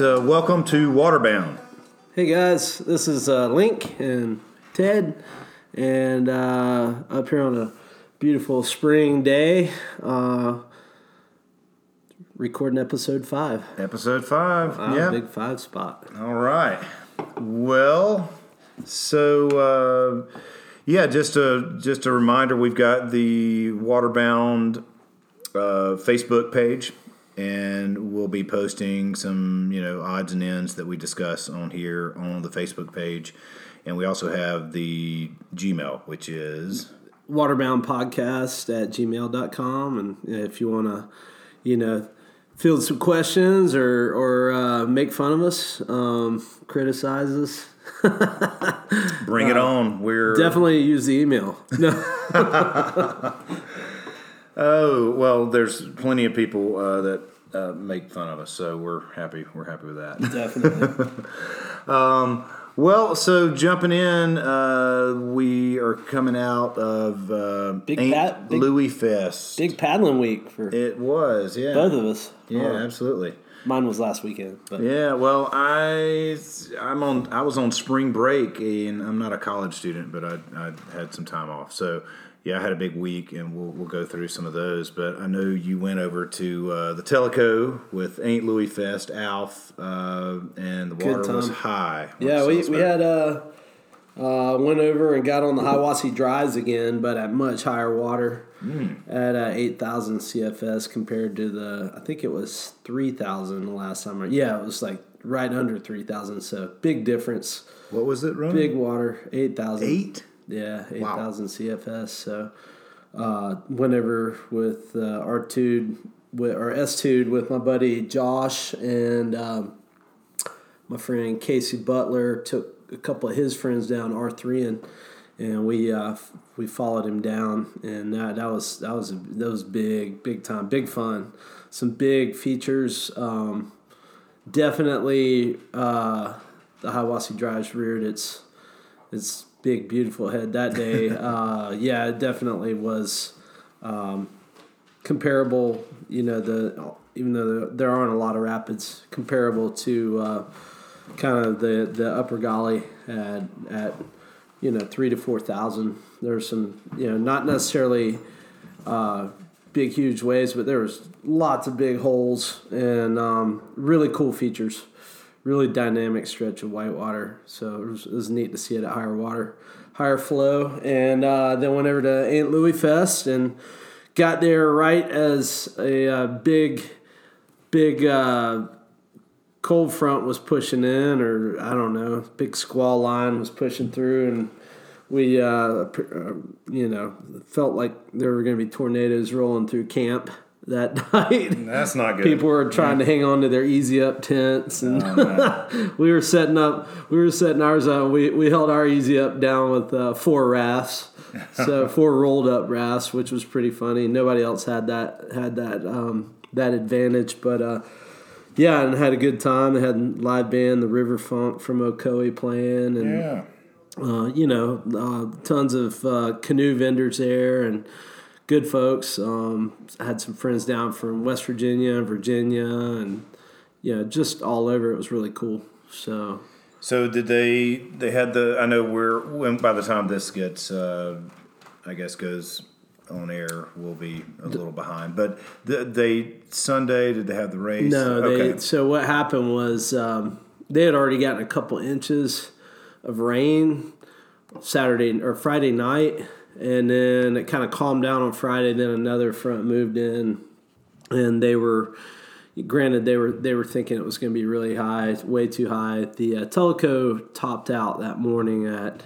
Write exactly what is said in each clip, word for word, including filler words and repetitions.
right, uh, welcome to Waterbound. Hey guys, this is uh, Link and Ted, and uh, up here on a beautiful spring day, uh, recording episode five. Episode five, wow, yeah. Big five spot. All right. Well, so uh, yeah, just a just a reminder, we've got the Waterbound uh, Facebook page. And we'll be posting some, you know, odds and ends that we discuss on here on the Facebook page. And we also have the Gmail, which is waterboundpodcast at gmail dot com. And if you want to, you know, field some questions or, or uh, make fun of us, um, criticize us. Bring it uh, on. We're definitely use the email. No. Oh, well, there's plenty of people uh, that uh, make fun of us, so we're happy. We're happy with that. Definitely. um, well, so jumping in, uh, we are coming out of uh, big Ain't Pat- Louie big, Fest. Big paddling week for it was, yeah. Both of us. Yeah, oh, absolutely. Mine was last weekend. But. Yeah, well, I I'm on. I was on spring break, and I'm not a college student, but I I had some time off, so. Yeah, I had a big week, and we'll we'll go through some of those. But I know you went over to uh, the Tellico with Ain't Louie Fest, A L F, uh, and the Good water time. Was high. Yeah, we we had uh, uh, went over and got on the Hiwassee drives again, but at much higher water mm. at uh, eight thousand C F S compared to the I think it was three thousand last summer. Yeah, it was like right under three thousand, so big difference. What was it, Ron? Big water, eight thousand. Eight. Yeah, eight thousand wow. C F S. So, uh, went over with uh, R two or S two with my buddy Josh and um, my friend Casey Butler. Took a couple of his friends down R three and and we uh, we followed him down, and that that was that was that was big big time, big fun, some big features. Um, definitely, uh, the Hiwassee Drives reared its its. Big, beautiful head that day. Uh, yeah, it definitely was um, comparable, you know, the even though there aren't a lot of rapids, comparable to uh, kind of the, the upper Gully at, at, you know, three to four thousand. There's some, you know, not necessarily uh, big, huge waves, but there was lots of big holes and um, really cool features. Really dynamic stretch of whitewater, so it was, it was neat to see it at higher water, higher flow, and uh, then went over to Ain't Louie Fest and got there right as a uh, big, big uh, cold front was pushing in, or I don't know, big squall line was pushing through, and we, uh, you know, felt like there were going to be tornadoes rolling through camp. That night, that's not good. People were trying yeah. to hang on to their easy up tents, and oh, we were setting up. We were setting ours up. We we held our easy up down with uh, four rafts, so four rolled up rafts, which was pretty funny. Nobody else had that had that um, that advantage, but uh, yeah, and had a good time. They had live band, the River Funk from Ocoee playing, and yeah. uh, you know, uh, tons of uh, canoe vendors there, and. Good folks. Um, I had some friends down from West Virginia and Virginia, and yeah, just all over. It was really cool. So, so did they? They had the. I know we're when by the time this gets, uh, I guess goes on air, we'll be a little behind. But the, they Sunday did they have the race? No. They, okay. So what happened was um, they had already gotten a couple inches of rain Saturday or Friday night. And then it kind of calmed down on Friday. Then another front moved in, and they were, granted, they were they were thinking it was going to be really high, way too high. The uh, Tellico topped out that morning at,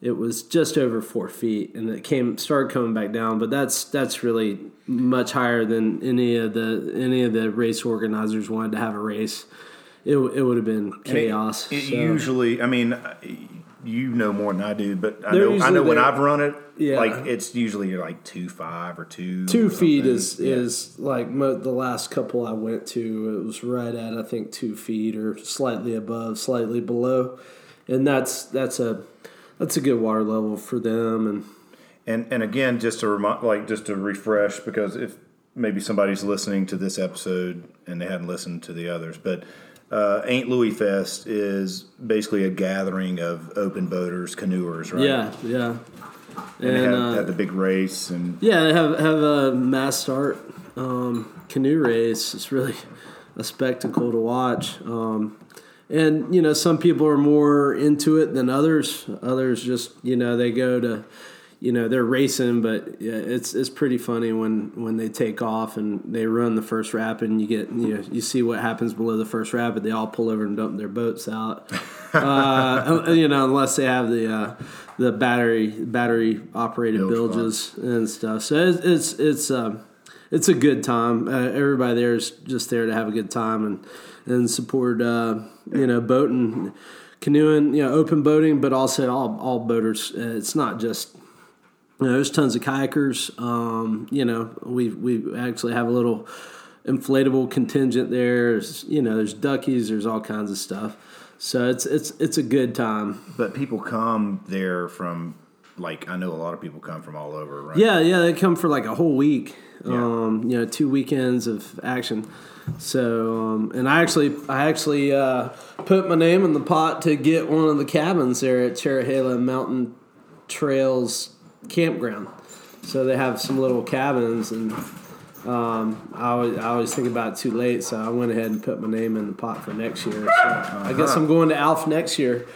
it was just over four feet, and it came started coming back down. But that's that's really much higher than any of the any of the race organizers wanted to have a race. It it would have been chaos. It, it so. Usually, I mean. You know more than I do, but I They're know I know when I've run it, yeah. like it's usually like two five or two. Two or feet is yeah. is like mo- the last couple I went to. It was right at I think two feet or slightly above, slightly below, and that's that's a that's a good water level for them. And and, and again, just to remind, like just to refresh, because if maybe somebody's listening to this episode and they hadn't listened to the others, but. Uh, Ain't Louie Fest is basically a gathering of open boaters, canoers, right? Yeah, yeah. And, and they have, uh, have the big race. And yeah, they have, have a mass start um, canoe race. It's really a spectacle to watch. Um, and, you know, some people are more into it than others. Others just, you know, they go to... You know, they're racing, but yeah, it's it's pretty funny when, when they take off and they run the first rapid, and you get you know, you see what happens below the first rapid. They all pull over and dump their boats out, uh, you know, unless they have the uh, the battery battery operated bilges and stuff. So it's it's it's, um, it's a good time. Uh, everybody there is just there to have a good time and and support uh, you know boating, canoeing, you know, open boating, but also all all boaters. It's not just You know, there's tons of kayakers. Um, you know, we we actually have a little inflatable contingent there. There's, you know, there's duckies. There's all kinds of stuff. So it's it's it's a good time. But people come there from, like, I know a lot of people come from all over, right? Yeah, yeah, they come for like a whole week. Yeah. Um, you know, two weekends of action. So, um, and I actually I actually uh, put my name in the pot to get one of the cabins there at Cherohala Mountain Trails campground. So they have some little cabins, and um, I, always, I always think about it too late, so I went ahead and put my name in the pot for next year. So uh-huh. I guess I'm going to A L F next year.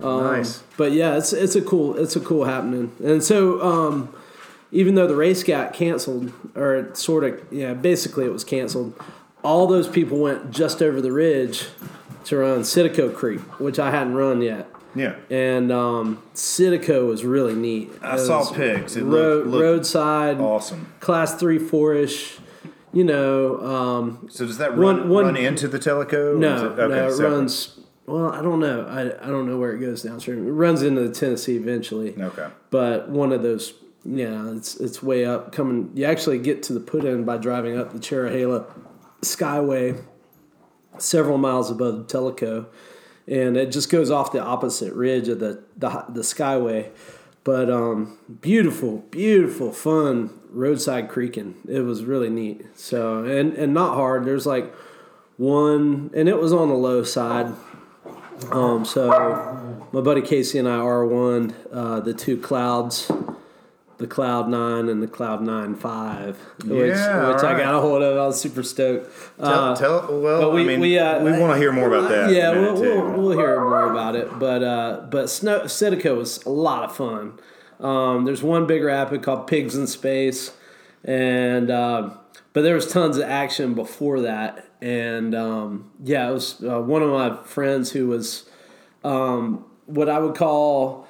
Um, nice. But yeah, it's it's a cool it's a cool happening. And so um, even though the race got canceled, or it sort of yeah, basically it was canceled, all those people went just over the ridge to run Citico Creek, which I hadn't run yet. Yeah. And um, Citico was really neat. I saw pigs. It ro- looked, looked roadside. Awesome. Class three four-ish, you know. Um, so does that run, one, one, run into the Tellico? No, is it, okay, no, it separate. runs, well, I don't know. I, I don't know where it goes downstream. It runs into the Tennessee eventually. Okay. But one of those, yeah, it's it's way up. coming. You actually get to the put-in by driving up the Cherohala Skyway several miles above the Tellico. And it just goes off the opposite ridge of the the, the Skyway. But um, beautiful, beautiful, fun roadside creeking. It was really neat. So and, and not hard. There's like one, and it was on the low side. Um, so my buddy Casey and I R one'd uh, the two clouds, the Cloud nine and the Cloud nine five, which, yeah, which right. I got a hold of. I was super stoked. Tell, uh, tell well, we, I mean, we, uh, we want to hear more about that. Yeah, we'll, we'll, we'll hear more about it. But uh, but Snow, Citico was a lot of fun. Um, there's one big rapid called Pigs in Space, and uh, but there was tons of action before that. And um, yeah, it was uh, one of my friends who was um, what I would call.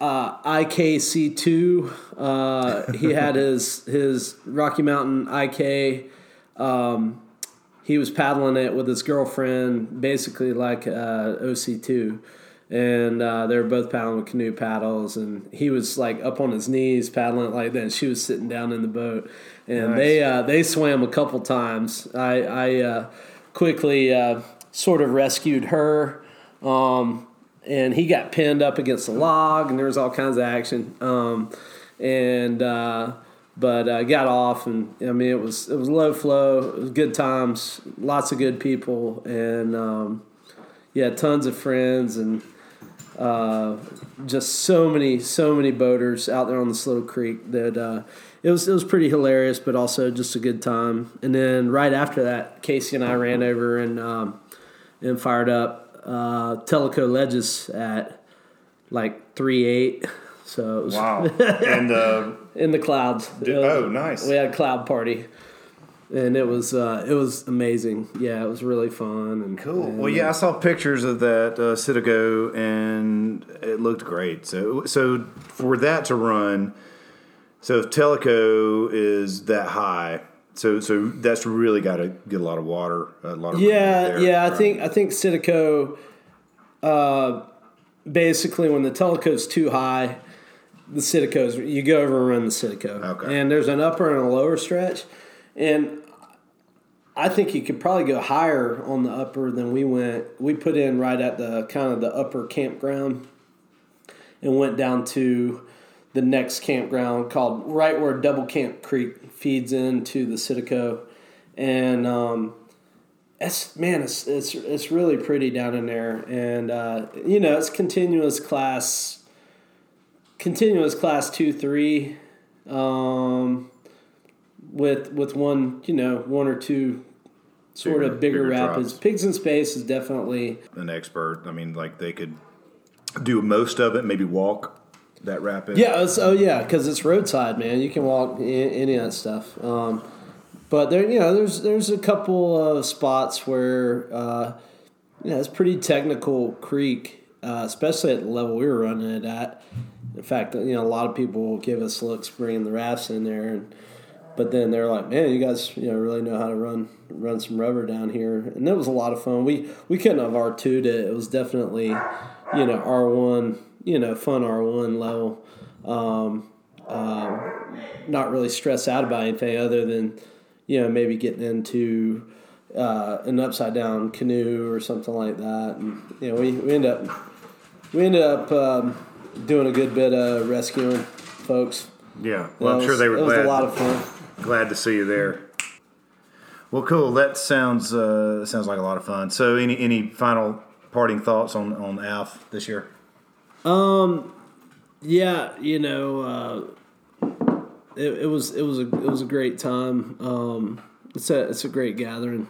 Uh, I K C two, uh, he had his his Rocky Mountain I K. Um, he was paddling it with his girlfriend, basically like uh, O C two, and uh, they were both paddling with canoe paddles, and he was like up on his knees paddling it like that, and she was sitting down in the boat, and nice. they uh, they swam a couple times. I, I uh, quickly uh, sort of rescued her. Um, And he got pinned up against a log, and there was all kinds of action. Um, and uh, but uh, got off, and I mean it was it was low flow, it was good times, lots of good people, and um, yeah, tons of friends, and uh, just so many so many boaters out there on this little creek that uh, it was it was pretty hilarious, but also just a good time. And then right after that, Casey and I ran over and um, and fired up. Uh, Tellico ledges at like three eight, so it was wow. And uh, in the clouds. Did, was, oh, nice! We had a cloud party, and it was uh, it was amazing. Yeah, it was really fun and cool. And, well, yeah, I saw pictures of that uh, Citico, and it looked great. So, so for that to run, so if Tellico is that high. So, so that's really got to get a lot of water, a lot of yeah, there, yeah. Right? I think I think Citico, uh, basically, when the Tellico's too high, the Citico's you go over and run the Citico, okay. And there's an upper and a lower stretch, and I think you could probably go higher on the upper than we went. We put in right at the kind of the upper campground, and went down to the next campground called right where Double Camp Creek feeds into the Citico, and um, it's man, it's it's it's really pretty down in there, and uh, you know, it's continuous class, continuous class two three, um, with with one you know one or two sort bigger, of bigger, bigger rapids. Drops. Pigs in Space is definitely an expert. I mean, like they could do most of it, maybe walk that rapid. Yeah, it's, oh yeah, because it's roadside, man. You can walk any of that stuff. Um, But there, you know, there's there's a couple of spots where, uh, you know, it's pretty technical creek, uh, especially at the level we were running it at. In fact, you know, a lot of people will give us looks bringing the rafts in there, and but then they're like, man, you guys, you know, really know how to run run some rubber down here, and that was a lot of fun. We we couldn't have R two'd it. It was definitely, you know, R one, you know, fun R one level. Um, um, not really stressed out about anything other than, you know, maybe getting into uh, an upside down canoe or something like that, and you know, we, we end up we ended up um, doing a good bit of rescuing folks. Yeah, well, that I'm was, sure they were. It glad, was a lot of fun. Glad to see you there. Well, cool. That sounds uh, sounds like a lot of fun. So, any any final parting thoughts on on A L F this year? Um, yeah, you know. Uh, It, it was it was a it was a great time. Um, it's a it's a great gathering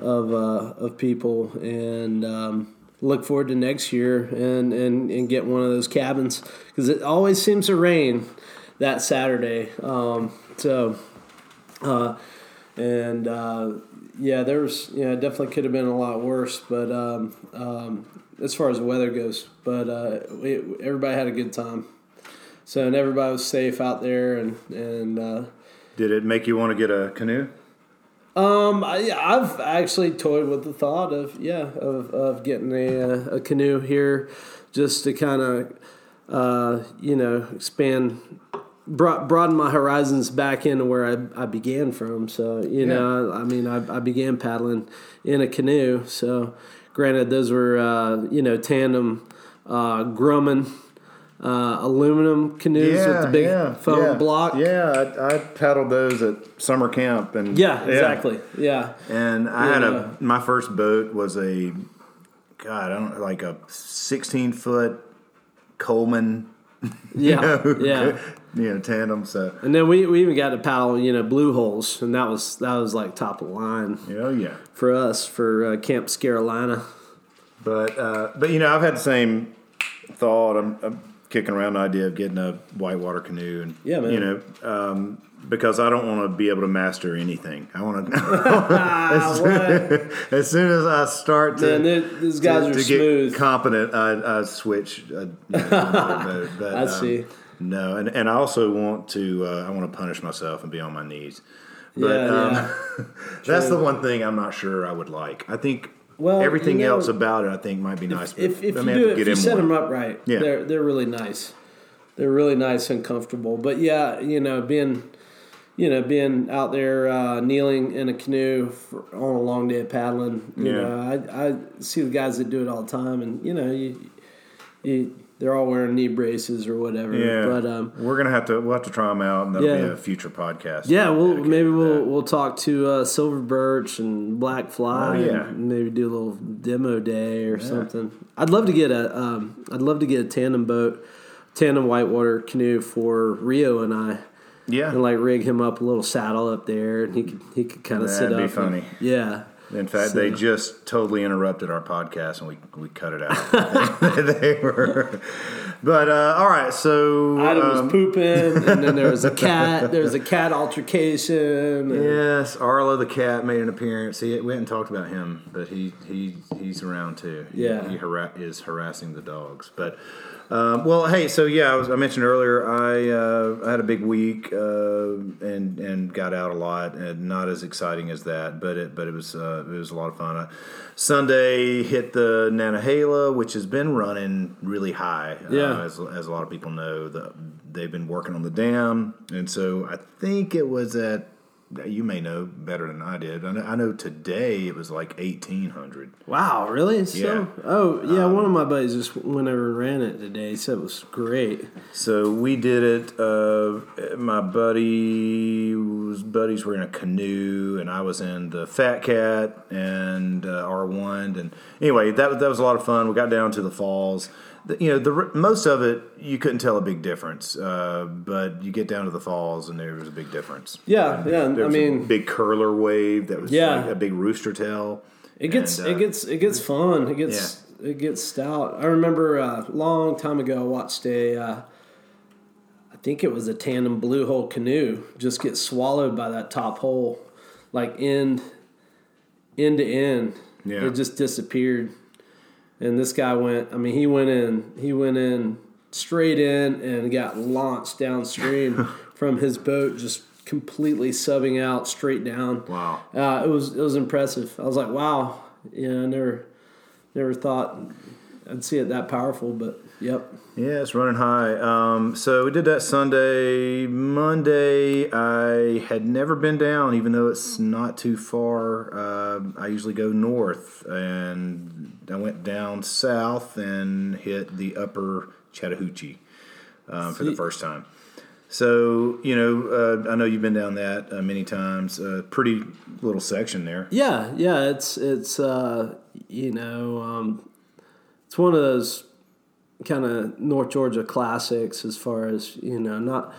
of uh, of people, and um, look forward to next year and, and, and get one of those cabins because it always seems to rain that Saturday. Um, so, uh, and uh, yeah, there was yeah definitely could have been a lot worse, but um, um, as far as the weather goes, but uh, it, everybody had a good time. So, and everybody was safe out there, and and uh, did it make you want to get a canoe? Um, I, I've actually toyed with the thought of yeah of, of getting a a canoe here, just to kind of uh, you know expand, broad, broaden my horizons back into where I, I began from. So you yeah. know, I, I mean, I, I began paddling in a canoe. So, granted, those were uh, you know tandem uh, Grumman. Uh, aluminum canoes yeah, with the big yeah, foam yeah. block. Yeah, I, I paddled those at summer camp, and yeah, exactly. Yeah, yeah. and I yeah. had a my first boat was a God, I don't like a sixteen foot Coleman. Yeah, know, yeah, you know tandem. So and then we, we even got to paddle you know blue holes, and that was that was like top of the line. Oh yeah, for us for uh, Camp Carolina. But uh, but you know I've had the same thought. I'm. I'm kicking around the idea of getting a whitewater canoe, and yeah, man. you know, um, because I don't want to be able to master anything. I want to. as, soon, as soon as I start to, man, these guys to, are to smooth. Get competent, I, I switch. I, you know, but, I um, see. No, and, and I also want to. Uh, I want to punish myself and be on my knees. But yeah, um, yeah. that's the one thing I'm not sure I would like. I think. Well, everything you know, else about it, I think, might be nice. But if if, if you, do, if you set them up right, yeah. they're they're really nice. They're really nice and comfortable. But yeah, you know, being you know being out there uh, kneeling in a canoe for, on a long day of paddling, you yeah. know, I I see the guys that do it all the time, and you know, you, you they're all wearing knee braces or whatever. Yeah, but um, we're gonna have to we'll have to try them out, and that'll yeah. be a future podcast. Yeah, we'll maybe we'll we'll talk to uh, Silver Birch and Black Fly, oh, yeah. and maybe do a little demo day or yeah. something. I'd love to get a um, I'd love to get a tandem boat, tandem whitewater canoe for Rio and I. Yeah, and like rig him up a little saddle up there, and he could he could kind of sit up. That'd be funny. And, yeah. In fact, so. They just totally interrupted our podcast, and we, we cut it out. they, they were, but uh, all right. So Adam um, was pooping, and then there was a cat. There was a cat altercation. And yes, Arlo the cat made an appearance. He we hadn't talked about him, but he, he he's around too. Yeah, he, he hara- is harassing the dogs. But um, well, hey, so yeah, I, was, I mentioned earlier I uh, I had a big week uh, and and got out a lot, and not as exciting as that, but it but it was. Uh, It was a lot of fun. Uh, Sunday hit the Nantahala, which has been running really high. Yeah. Uh, as, as a lot of people know, the, they've been working on the dam. And so I think it was at you may know better than I did. I know, I know today it was like eighteen hundred. Wow, really? So, yeah. Oh, yeah, um, one of my buddies just went over and ran it today, so it was great. So we did it. Uh, my buddy was, buddies were in a canoe, and I was in the Fat Cat and uh, R one. And anyway, that, that was a lot of fun. We got down to the falls. You know, the most of it, you couldn't tell a big difference, uh, but you get down to the falls, and there was a big difference. Yeah, and yeah. There was I mean, a big curler wave that was yeah. like a big rooster tail. It gets, and, uh, it gets, it gets fun. It gets, yeah. it gets stout. I remember a long time ago, I watched a, uh, I think it was a tandem blue hole canoe, just get swallowed by that top hole, like end, end to end. Yeah, it just disappeared. And this guy went, I mean, he went in, he went in straight in and got launched downstream from his boat, just completely subbing out straight down. Wow. Uh, it was, it was impressive. I was like, wow. You know, I never, never thought I'd see it that powerful, but yep. Yeah, it's running high. Um, so we did that Sunday. Monday, I had never been down, even though it's not too far. Uh, I usually go north, and I went down south and hit the upper Chattahoochee um, for the first time. So, you know, uh, I know you've been down that uh, many times. Uh, pretty little section there. Yeah, yeah. It's, it's uh, you know, um, it's one of those kind of North Georgia classics as far as, you know, not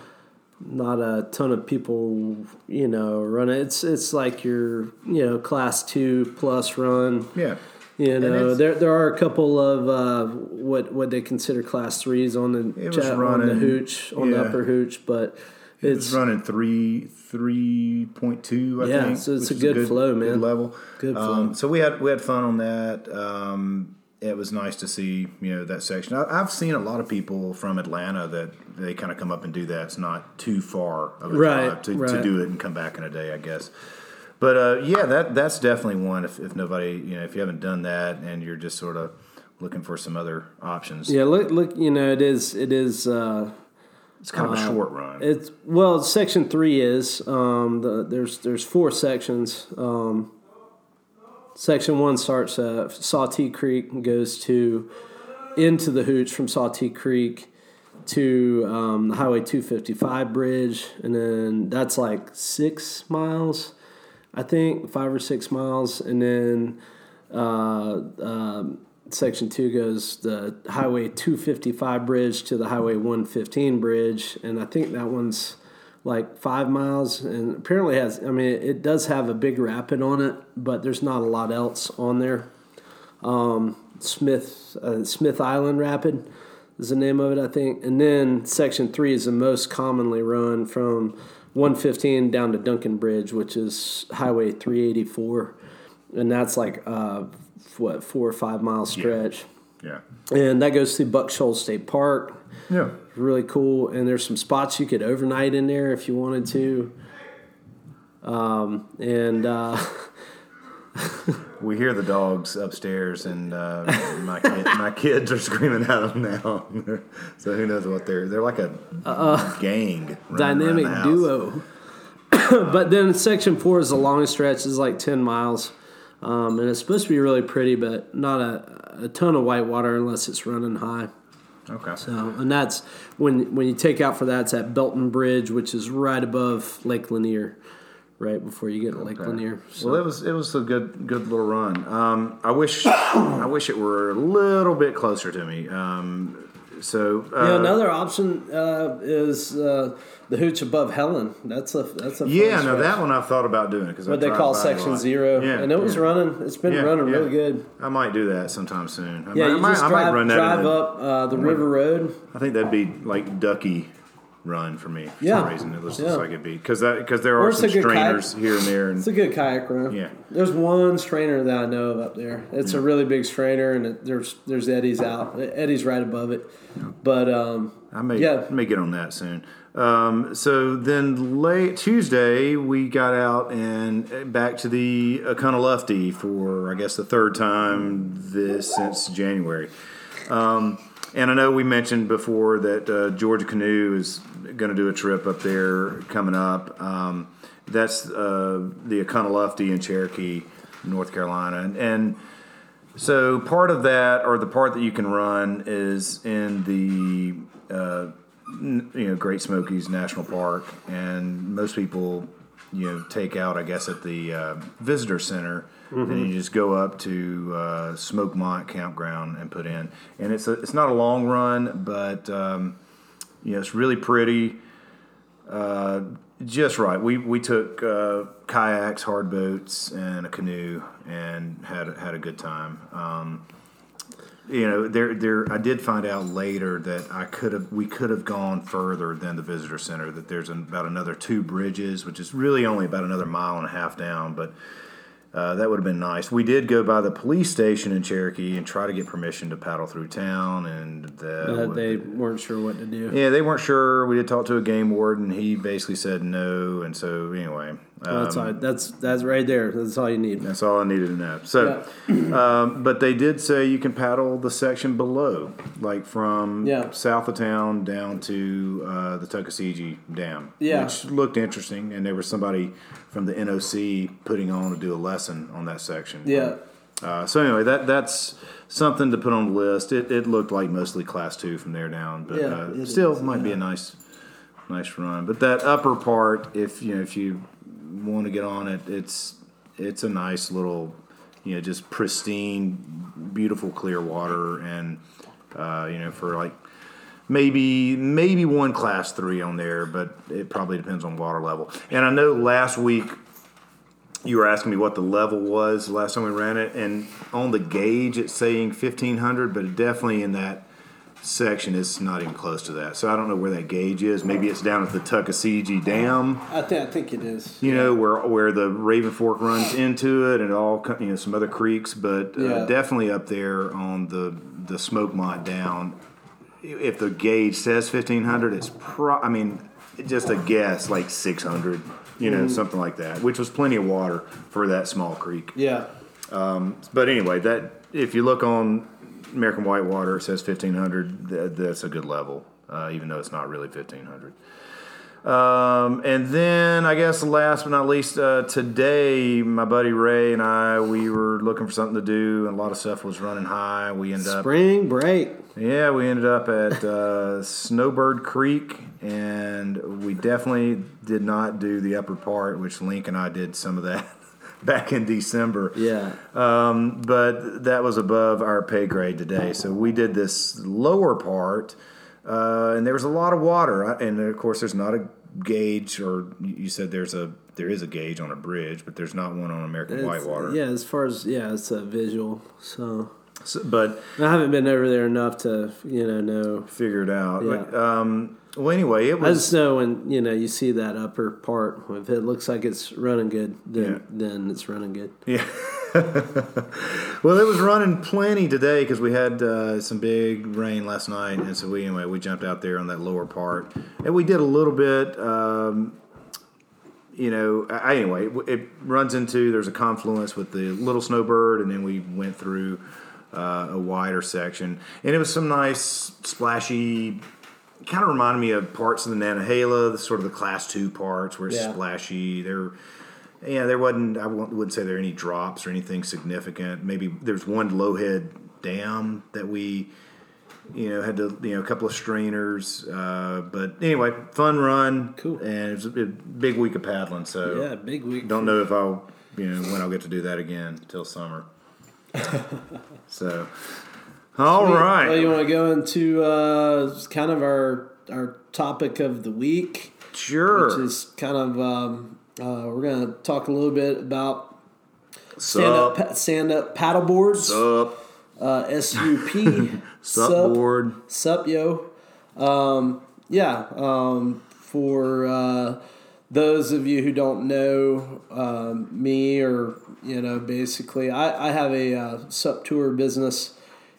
not a ton of people, you know, run it. It's, it's like your, you know, class two plus run. Yeah. You know, there there are a couple of uh, what what they consider class threes on the chat, running, on the hooch on yeah. the upper hooch, but it's it was running three three point two. I yeah, think, so it's a good, a good flow, man. Good level, good flow. Um, so we had we had fun on that. Um, it was nice to see you know that section. I, I've seen a lot of people from Atlanta that they kind of come up and do that. It's not too far of a right, drive to, right. to do it and come back in a day, I guess. But, uh, yeah, that that's definitely one if, if nobody, you know, if you haven't done that and you're just sort of looking for some other options. Yeah, look, look you know, it is, it is. Uh, it's kind uh, of a short run. It's Well, section three is, um, the, there's there's four sections. Um, section one starts at Sautee Creek and goes to, into the Hooch from Sautee Creek to um, the Highway two fifty-five bridge. And then that's like six miles. I think five or six miles, and then uh, uh, section two goes the Highway two fifty-five bridge to the Highway one fifteen bridge, and I think that one's like five miles, and apparently has. I mean, it does have a big rapid on it, but there's not a lot else on there. Um, Smith uh, Smith Island Rapid is the name of it, I think, and then section three is the most commonly run from one fifteen down to Duncan Bridge, which is Highway three eighty-four, and that's like uh, what four or five mile stretch. Yeah. yeah. And that goes through Buck Shoals State Park. Yeah. Really cool, and there's some spots you could overnight in there if you wanted to. Um and uh, we hear the dogs upstairs, and uh, my kid, my kids are screaming at them now. So who knows what they're they're like a uh, gang, dynamic duo. But then section four is the longest stretch; it's like ten miles, um, and it's supposed to be really pretty, but not a, a ton of white water unless it's running high. Okay. So, and that's when when you take out for that, it's at Belton Bridge, which is right above Lake Lanier. Right before you get to Lake okay. Lanier. So. Well, it was it was a good good little run. Um, I wish I wish it were a little bit closer to me. Um, so uh, yeah, another option uh, is uh, the Hooch above Helen. That's a that's a yeah. No, that one I've thought about doing because what they call Section Zero. Yeah, and it was yeah. running. It's been yeah, running yeah. really good. I might do that sometime soon. I yeah, might, you I just might, drive, I might run that drive up uh, the river road. I think that'd be like Ducky. Run for me for yeah. some reason. It looks yeah. like it'd be because there are some strainers kayak. Here and there. And, it's a good kayak run. Yeah, there's one strainer that I know of up there. It's yeah. a really big strainer, and it, there's there's eddies out. Eddies right above it. Yeah. But um, I may yeah. may get on that soon. Um, so then late Tuesday we got out and back to the Oconaluftee for I guess the third time this since January. Um, And I know we mentioned before that uh, Georgia Canoe is going to do a trip up there coming up. Um, that's uh, the Oconaluftee in Cherokee, North Carolina. And, and so part of that, or the part that you can run, is in the uh, n- you know Great Smokies National Park. And most people you know take out, I guess, at the uh, visitor center. Mm-hmm. And you just go up to uh, Smokemont Campground and put in. And it's a, it's not a long run, but um, you know, it's really pretty. Uh, just right. We we took uh, kayaks, hard boats, and a canoe, and had had a good time. Um, you know, there there. I did find out later that I could have we could have gone further than the visitor center. That there's an, about another two bridges, which is really only about another mile and a half down, but. Uh, that would have been nice. We did go by the police station in Cherokee and try to get permission to paddle through town, and the, they the, weren't sure what to do. Yeah, they weren't sure. We did talk to a game warden. He basically said no, and so anyway, um, well, that's all, that's that's right there. That's all you need. That's all I needed to know. So, yeah. um, but they did say you can paddle the section below, like from yeah. south of town down to uh, the Tuckasegee Dam, yeah. which looked interesting. And there was somebody from the N O C putting on to do a lesson on that section. Yeah. Uh, so anyway, that that's something to put on the list. It it looked like mostly class two from there down, but yeah, uh, still is, might yeah. be a nice nice run. But that upper part, if you know, if you want to get on it, it's it's a nice little, you know, just pristine, beautiful clear water, and uh, you know, for like maybe maybe one class three on there, but it probably depends on water level. And I know last week you were asking me what the level was last time we ran it, and on the gauge it's saying fifteen hundred, but definitely in that section it's not even close to that. So I don't know where that gauge is. Maybe it's down at the Tuckasegee Dam. I, th- I think it is. You yeah. know, where where the Raven Fork runs into it and all, you know, some other creeks, but yeah. uh, definitely up there on the, the Smokemont down. If the gauge says fifteen hundred, it's pro. I mean, just a guess, like six hundred. You know, mm. something like that, which was plenty of water for that small creek. Yeah. Um, but anyway, that if you look on American Whitewater, it says fifteen hundred. Th- that's a good level, uh, even though it's not really fifteen hundred. Um, and then I guess last but not least, uh, today my buddy Ray and I, we were looking for something to do, and a lot of stuff was running high. We ended up spring break. Yeah, we ended up at uh, Snowbird Creek, and we definitely did not do the upper part, which Link and I did some of that back in December. Yeah. Um, but that was above our pay grade today. So we did this lower part, uh, and there was a lot of water. And, of course, there's not a gauge, or you said there's a there is a gauge on a bridge, but there's not one on American it's, Whitewater. Yeah, as far as, yeah, it's a visual, so... So, but I haven't been over there enough to, you know, know figure it out. Yeah. But, um, well, anyway, it was. I just know when you know you see that upper part, if it looks like it's running good, then yeah. then it's running good. Yeah. Well, it was running plenty today because we had uh, some big rain last night, and so we anyway we jumped out there on that lower part, and we did a little bit. Um, You know, I, anyway, it runs into there's a confluence with the Little Snowbird, and then we went through. Uh, a wider section, and it was some nice splashy, kind of reminded me of parts of the Nantahala, the sort of the class two parts where it's yeah. splashy. There, yeah, there wasn't, I wouldn't say there were any drops or anything significant. Maybe there's one low head dam that we, you know, had to, you know, a couple of strainers, uh, but anyway, fun run, cool, and it was a big week of paddling. So yeah, big week. Don't know if I'll, you know, when I'll get to do that again till summer. So, all so, right. Well, you want to go into uh, kind of our our topic of the week? Sure. Which is kind of um, uh, we're going to talk a little bit about stand up, up stand up paddle boards. Sup. Uh, S U P. Sup board. Sup yo. Um, yeah. Um, for uh, those of you who don't know um, me or. You know, basically, I, I have a uh, sup tour business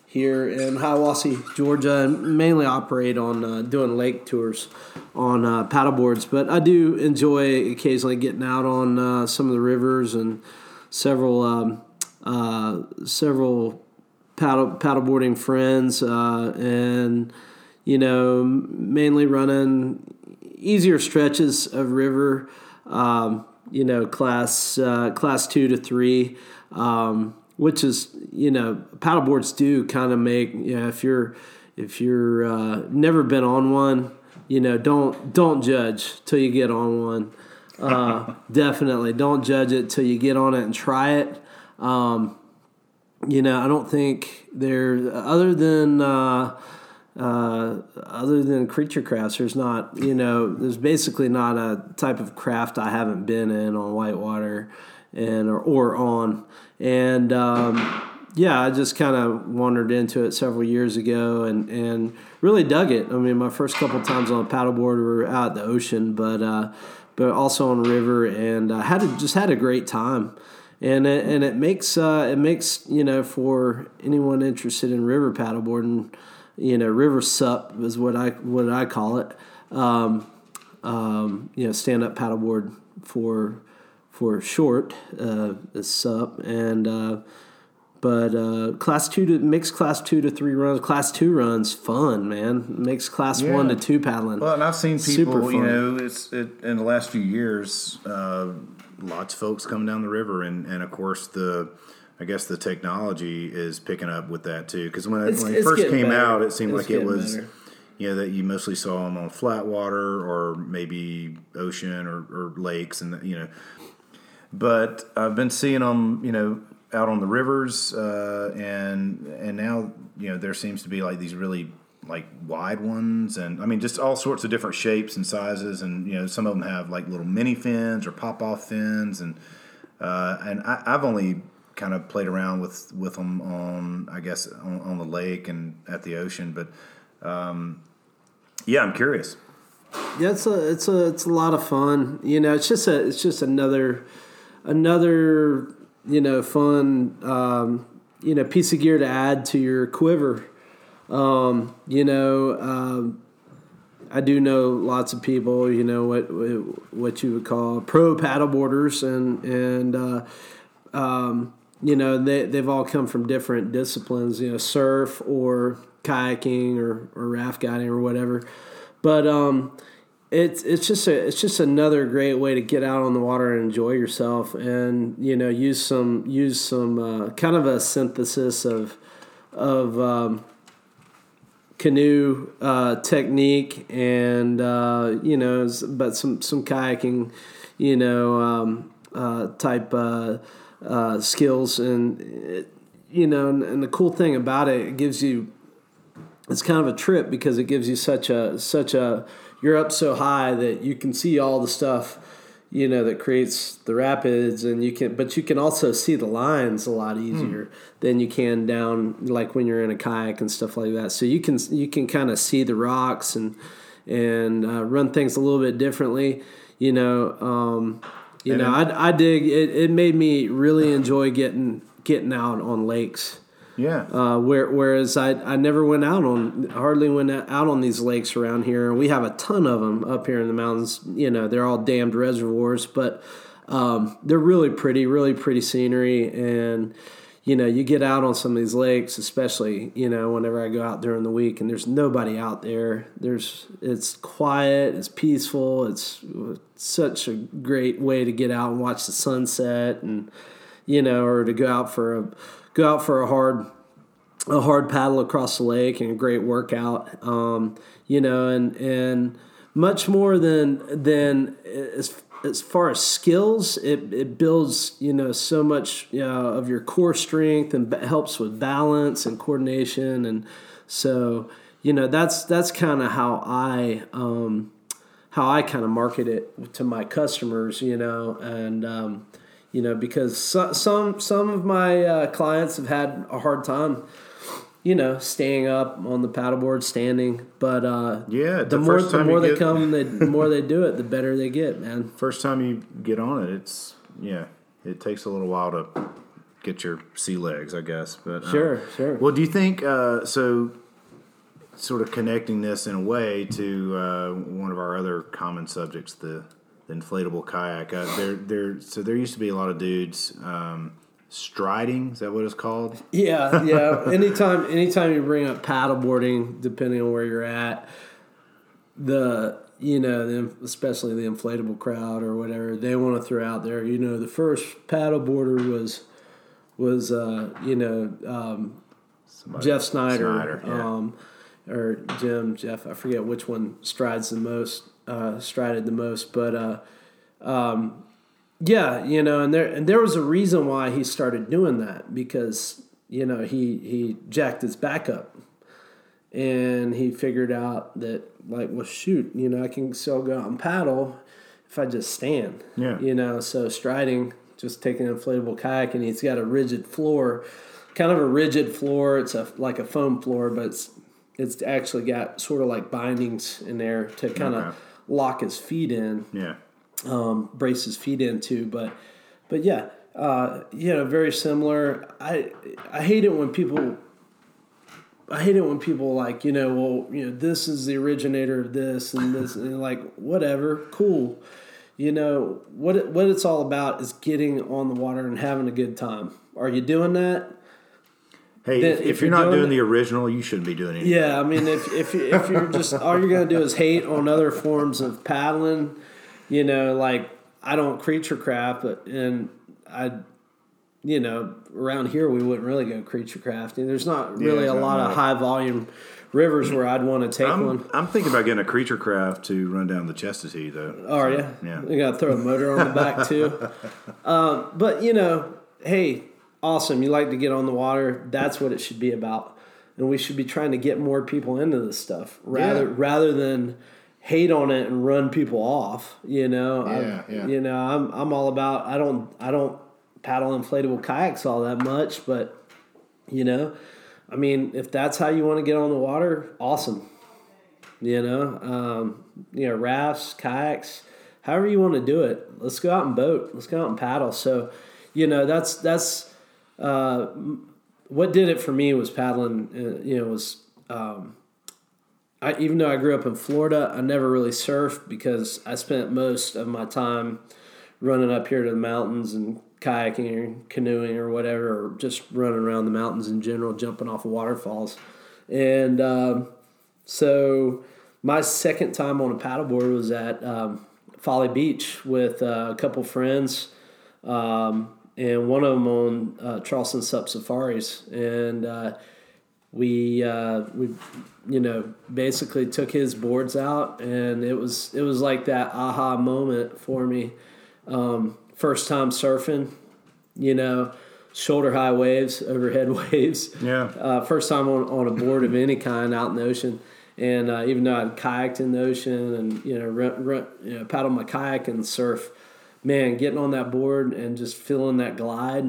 here in Hiwassee, Georgia, and mainly operate on uh, doing lake tours on uh, paddle boards. But I do enjoy occasionally getting out on uh, some of the rivers and several um, uh, several paddle paddleboarding friends, uh, and you know, mainly running easier stretches of river. Um, you know, class uh, class two to three, um, which is, you know, paddleboards do kind of make, you know, if you're if you're uh, never been on one, you know, don't don't judge till you get on one. Uh, definitely don't judge it till you get on it and try it. Um, you know, I don't think there, other than uh, uh, other than creature crafts, there's not, you know, there's basically not a type of craft I haven't been in on whitewater and or, or on. And um, yeah, I just kind of wandered into it several years ago and, and really dug it. I mean, my first couple times on a paddleboard were out at the ocean, but uh, but also on river, and I had a, just had a great time. And it, and it makes uh, it makes, you know, for anyone interested in river paddleboarding, you know, river sup is what I what I call it. Um, um, you know, stand up paddleboard for for short uh, is sup, and uh, but uh, class two to makes class two to three runs. Class two runs fun, man. It makes class yeah. one to two paddling. Well, and I've seen people, you know, it's it, in the last few years. Uh, Lots of folks coming down the river, and, and of course the, I guess the technology is picking up with that too. Because when it's, it, when it first came better. out, it seemed it's like it was, better. you know, that you mostly saw them on flat water or maybe ocean or, or lakes, and you know. But I've been seeing them, you know, out on the rivers, uh, and and now you know there seems to be like these really like wide ones, and I mean just all sorts of different shapes and sizes, and you know some of them have like little mini fins or pop off fins, and uh, and I, I've only kind of played around with, with them on I guess on, on the lake and at the ocean, but um, yeah, I'm curious. Yeah, it's a it's a it's a lot of fun. You know, it's just a it's just another another you know fun um, you know piece of gear to add to your quiver. Um, you know, um, I do know lots of people, you know, what, what you would call pro paddleboarders, and, and, uh, um, you know, they, they've all come from different disciplines, you know, surf or kayaking or, or raft guiding or whatever. But, um, it's, it's just a, it's just another great way to get out on the water and enjoy yourself, and, you know, use some, use some, uh, kind of a synthesis of, of, um, canoe uh, technique and uh, you know, but some, some kayaking, you know, um, uh, type uh, uh, skills, and it, you know, and, and the cool thing about it, it gives you, it's kind of a trip because it gives you such a such a you're up so high that you can see all the stuff, you know, that creates the rapids, and you can, but you can also see the lines a lot easier mm. than you can down, like when you're in a kayak and stuff like that. So you can, you can kind of see the rocks and, and, uh, run things a little bit differently, you know, um, you and know, then, I, I dig it. It made me really enjoy getting, getting out on lakes. Yeah. Uh, where, whereas I, I never went out on, hardly went out on these lakes around here. We have a ton of them up here in the mountains. You know, they're all dammed reservoirs, but um, they're really pretty, really pretty scenery. And, you know, you get out on some of these lakes, especially, you know, whenever I go out during the week and there's nobody out there. There's, it's quiet, it's peaceful. It's such a great way to get out and watch the sunset, and, you know, or to go out for a, go out for a hard, a hard paddle across the lake and a great workout, um, you know, and, and much more than, than as, as far as skills, it, it builds, you know, so much you know, of your core strength, and b- helps with balance and coordination. And so, you know, that's, that's kind of how I, um, how I kind of market it to my customers, you know, and, um, you know, because so, some some of my uh, clients have had a hard time, you know, staying up on the paddleboard, standing. But uh, yeah, the, the more the more they get... come, the more they do it, the better they get, man. First time you get on it, it's yeah, it takes a little while to get your sea legs, I guess. But um, sure, sure. Well, do you think uh, so? Sort of connecting this in a way to uh, one of our other common subjects, the. The inflatable kayak. Uh, there, there. So there used to be a lot of dudes um, striding. Is that what it's called? Yeah, yeah. anytime, anytime you bring up paddleboarding, depending on where you're at, the you know, the, especially the inflatable crowd or whatever, they want to throw out there. You know, the first paddleboarder was was uh, you know um, Jeff Snyder, Snyder yeah. um, or Jim Jeff. I forget which one strides the most, uh, strided the most, but. Uh, um, Yeah, you know, and there and there was a reason why he started doing that, because, you know, he, he jacked his back up and he figured out that, like, well, shoot, you know, I can still go out and paddle if I just stand. Yeah. You know, so striding, just taking an inflatable kayak, and he's got a rigid floor, kind of a rigid floor. It's a like a foam floor, but it's, it's actually got sort of like bindings in there to kind of okay. lock his feet in. Yeah. Um, brace his feet into, but, but yeah, uh, you know, very similar. I, I hate it when people, I hate it when people like, you know, well, you know, this is the originator of this and this and like, whatever, cool. You know, what, it, what it's all about is getting on the water and having a good time. Are you doing that? Hey, then, if, if, if you're, you're not doing, doing the original, you shouldn't be doing anything. Yeah. I mean, if, if, if you're just, all you're going to do is hate on other forms of paddling. You know, like, I don't creature craft, but, and I, you know, around here we wouldn't really go creature crafting. There's not really yeah, a lot of high volume rivers where I'd want to take I'm, one. I'm thinking about getting a creature craft to run down the Chestertee, though. Oh, so, yeah? Yeah. You got to throw a motor on the back, too. um, but, you know, hey, awesome. You like to get on the water. That's what it should be about. And we should be trying to get more people into this stuff rather yeah. rather than... hate on it and run people off, you know. Yeah, I, yeah. You know, I'm I'm all about. I don't I don't paddle inflatable kayaks all that much, but you know, I mean, if that's how you want to get on the water, awesome. You know, um, you know, rafts, kayaks, however you want to do it. Let's go out and boat. Let's go out and paddle. So, you know, that's that's uh, what did it for me was paddling. Uh, you know, was. Um, I, even though I grew up in Florida, I never really surfed because I spent most of my time running up here to the mountains and kayaking or canoeing or whatever, or just running around the mountains in general, jumping off of waterfalls. And um, so my second time on a paddleboard was at um, Folly Beach with uh, a couple friends, um, and one of them on uh, Charleston Sup Safaris. And uh, we uh, we... you know, basically took his boards out, and it was it was like that aha moment for me. Um, first time surfing, you know, shoulder high waves, overhead waves. Yeah. Uh, first time on, on a board of any kind out in the ocean, and uh, even though I'd kayaked in the ocean and you know, run, run, you know, paddle my kayak and surf, man, getting on that board and just feeling that glide.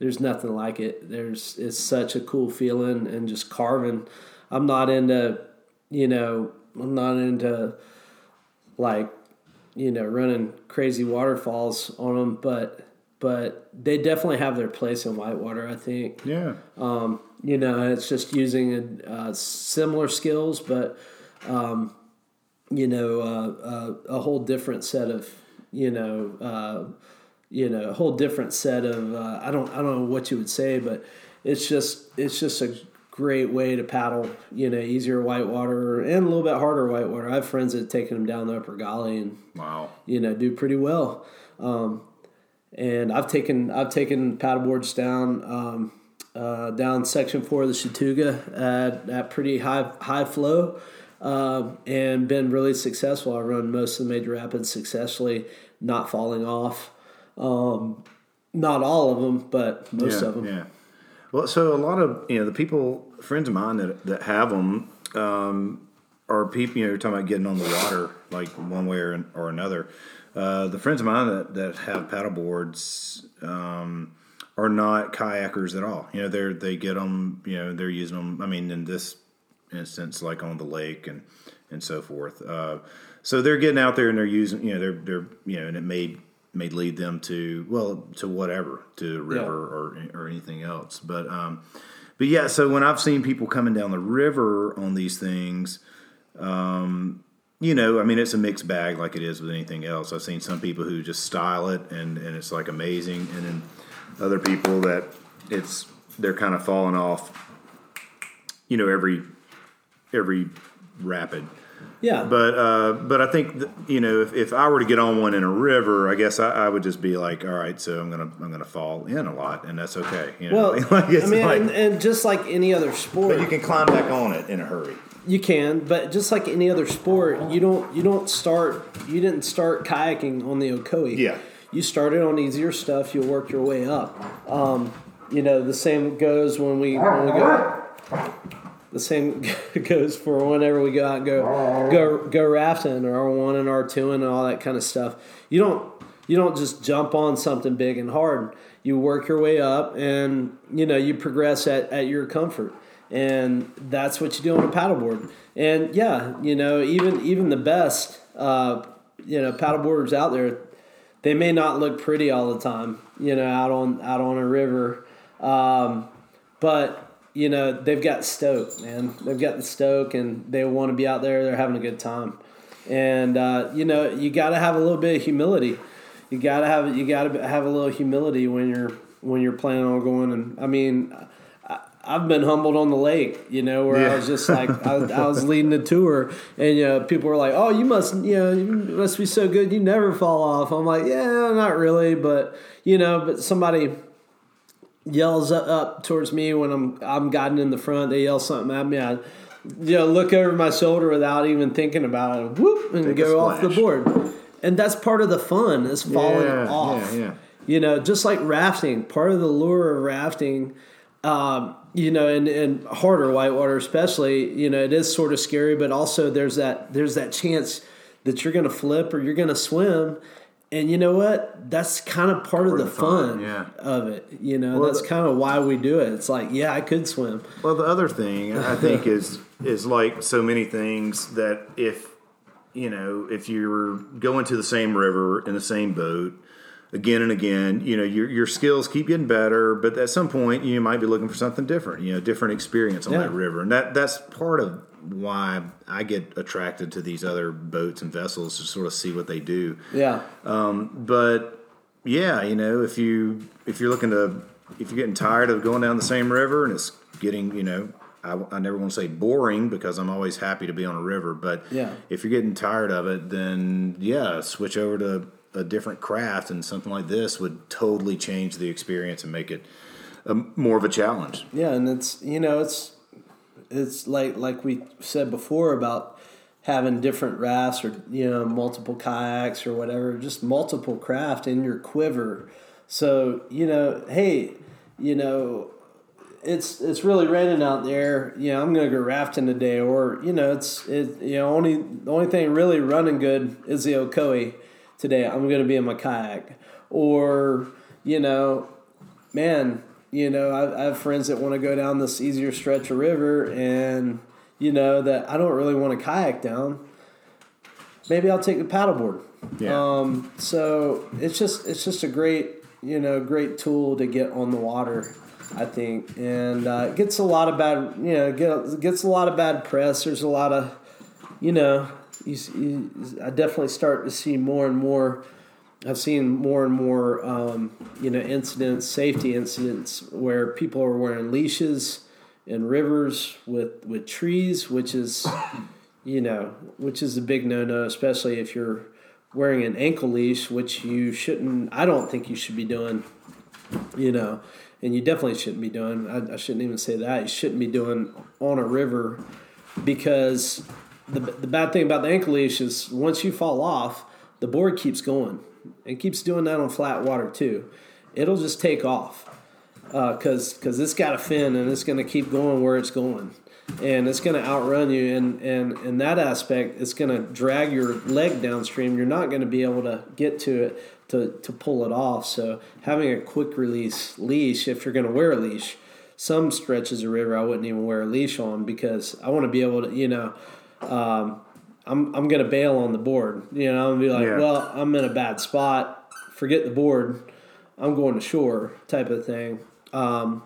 There's nothing like it. There's it's such a cool feeling, and just carving. I'm not into, you know, I'm not into, like, you know, running crazy waterfalls on them, but but they definitely have their place in whitewater, I think. Yeah. Um, you know, it's just using uh, similar skills, but, um, you know, uh, uh, a whole different set of, you know, uh, you know, a whole different set of. Uh, I don't I don't know what you would say, but it's just it's just a. great way to paddle, you know, easier whitewater and a little bit harder whitewater. I have friends that have taken them down the Upper Golly and, wow, you know, do pretty well. Um, and I've taken I've taken paddleboards down um, uh, down Section Four of the Chattooga at, at pretty high high flow, uh, and been really successful. I run most of the major rapids successfully, not falling off. Um, not all of them, but most yeah, of them. Yeah. Well, so a lot of, you know, the people, friends of mine that that have them um, are people, you know, you're talking about getting on the water, like one way or, or another. Uh, the friends of mine that, that have paddleboards um, are not kayakers at all. You know, they're, they get them, you know, they're using them, I mean, in this instance, like on the lake and, and so forth. Uh, so they're getting out there and they're using, you know, they're, they're you know, and it may may lead them to, well, to whatever, to a river yeah. or or anything else. But, um, but yeah, so when I've seen people coming down the river on these things, um, you know, I mean, it's a mixed bag like it is with anything else. I've seen some people who just style it and, and it's like amazing. And then other people that it's they're kind of falling off, you know, every every rapid. Yeah. But uh, but I think th- you know if, if I were to get on one in a river, I guess I, I would just be like, all right, so I'm gonna I'm gonna fall in a lot, and that's okay. You know? Well, like I mean, like, and, and just like any other sport, but you can climb back on it in a hurry. You can, but just like any other sport, you don't you don't start you didn't start kayaking on the Ocoee. Yeah. You started on easier stuff. You'll work your way up. Um, you know, the same goes when we when we go. The same goes for whenever we go out and go go go rafting or R one and R two and all that kind of stuff. You don't you don't just jump on something big and hard. You work your way up, and you know you progress at, at your comfort, and that's what you do on a paddleboard. And yeah, you know even even the best uh, you know paddleboarders out there, they may not look pretty all the time. You know out on out on a river, um, but. You know, they've got stoked, man. They've got the stoke, and they want to be out there. They're having a good time. And, uh, you know, you got to have a little bit of humility. You got to have you got to have a little humility when you're when you're planning on going. And, I mean, I, I've been humbled on the lake, you know, where yeah. I was just like, I, I was leading the tour, and, you know, people were like, oh, you must, you know, you must be so good. You never fall off. I'm like, yeah, not really. But, you know, but somebody yells up towards me when I'm I'm gotten in the front. They yell something at me. I, you know, look over my shoulder without even thinking about it. Whoop, and Take go off the board. And that's part of the fun is falling yeah, off. Yeah, yeah. You know, just like rafting. Part of the lure of rafting, um, you know, and, and harder whitewater especially. You know, it is sort of scary, but also there's that there's that chance that you're going to flip or you're going to swim. And you know what? That's kind of part, part of the, the fun, fun yeah. of it. You know, well, that's the, kind of why we do it. It's like, yeah, I could swim. Well, the other thing I think is is like so many things that if, you know, if you're going to the same river in the same boat again and again, you know, your your skills keep getting better. But at some point, you might be looking for something different, you know, different experience on yeah. that river. And that that's part of why I get attracted to these other boats and vessels to sort of see what they do. Yeah. Um, but yeah, you know, if you, if you're looking to, if you're getting tired of going down the same river and it's getting, you know, I, I never want to say boring because I'm always happy to be on a river, but yeah. if you're getting tired of it, then yeah, switch over to a different craft, and something like this would totally change the experience and make it a, more of a challenge. Yeah. And it's, you know, it's, It's like like we said before about having different rafts or, you know, multiple kayaks or whatever, just multiple craft in your quiver. So, you know, hey, you know, it's it's really raining out there. You know, I'm going to go rafting today, or, you know, it's it you know, only the only thing really running good is the Ocoee today. I'm going to be in my kayak. Or, you know, man, You know, I have friends that want to go down this easier stretch of river, and, you know, that I don't really want to kayak down. Maybe I'll take the paddleboard. Yeah. Um, so it's just it's just a great, you know, great tool to get on the water, I think. And uh, it gets a lot of bad, you know, get, gets a lot of bad press. There's a lot of, you know, you, you, I definitely start to see more and more. I've seen more and more, um, you know, incidents, safety incidents where people are wearing leashes in rivers with, with trees, which is, you know, which is a big no-no, especially if you're wearing an ankle leash, which you shouldn't, I don't think you should be doing, you know, and you definitely shouldn't be doing, I, I shouldn't even say that, you shouldn't be doing on a river, because the the bad thing about the ankle leash is once you fall off, the board keeps going. It keeps doing that on flat water too. It'll just take off because uh, because it's got a fin, and it's going to keep going where it's going, and it's going to outrun you. And and in that aspect, it's going to drag your leg downstream. You're not going to be able to get to it to, to pull it off. So having a quick release leash, if you're going to wear a leash, some stretches of river I wouldn't even wear a leash on, because I want to be able to, you know. Um, I'm I'm gonna bail on the board. You know, I'm gonna be like, yeah. well, I'm in a bad spot. Forget the board. I'm going to shore, type of thing. Um,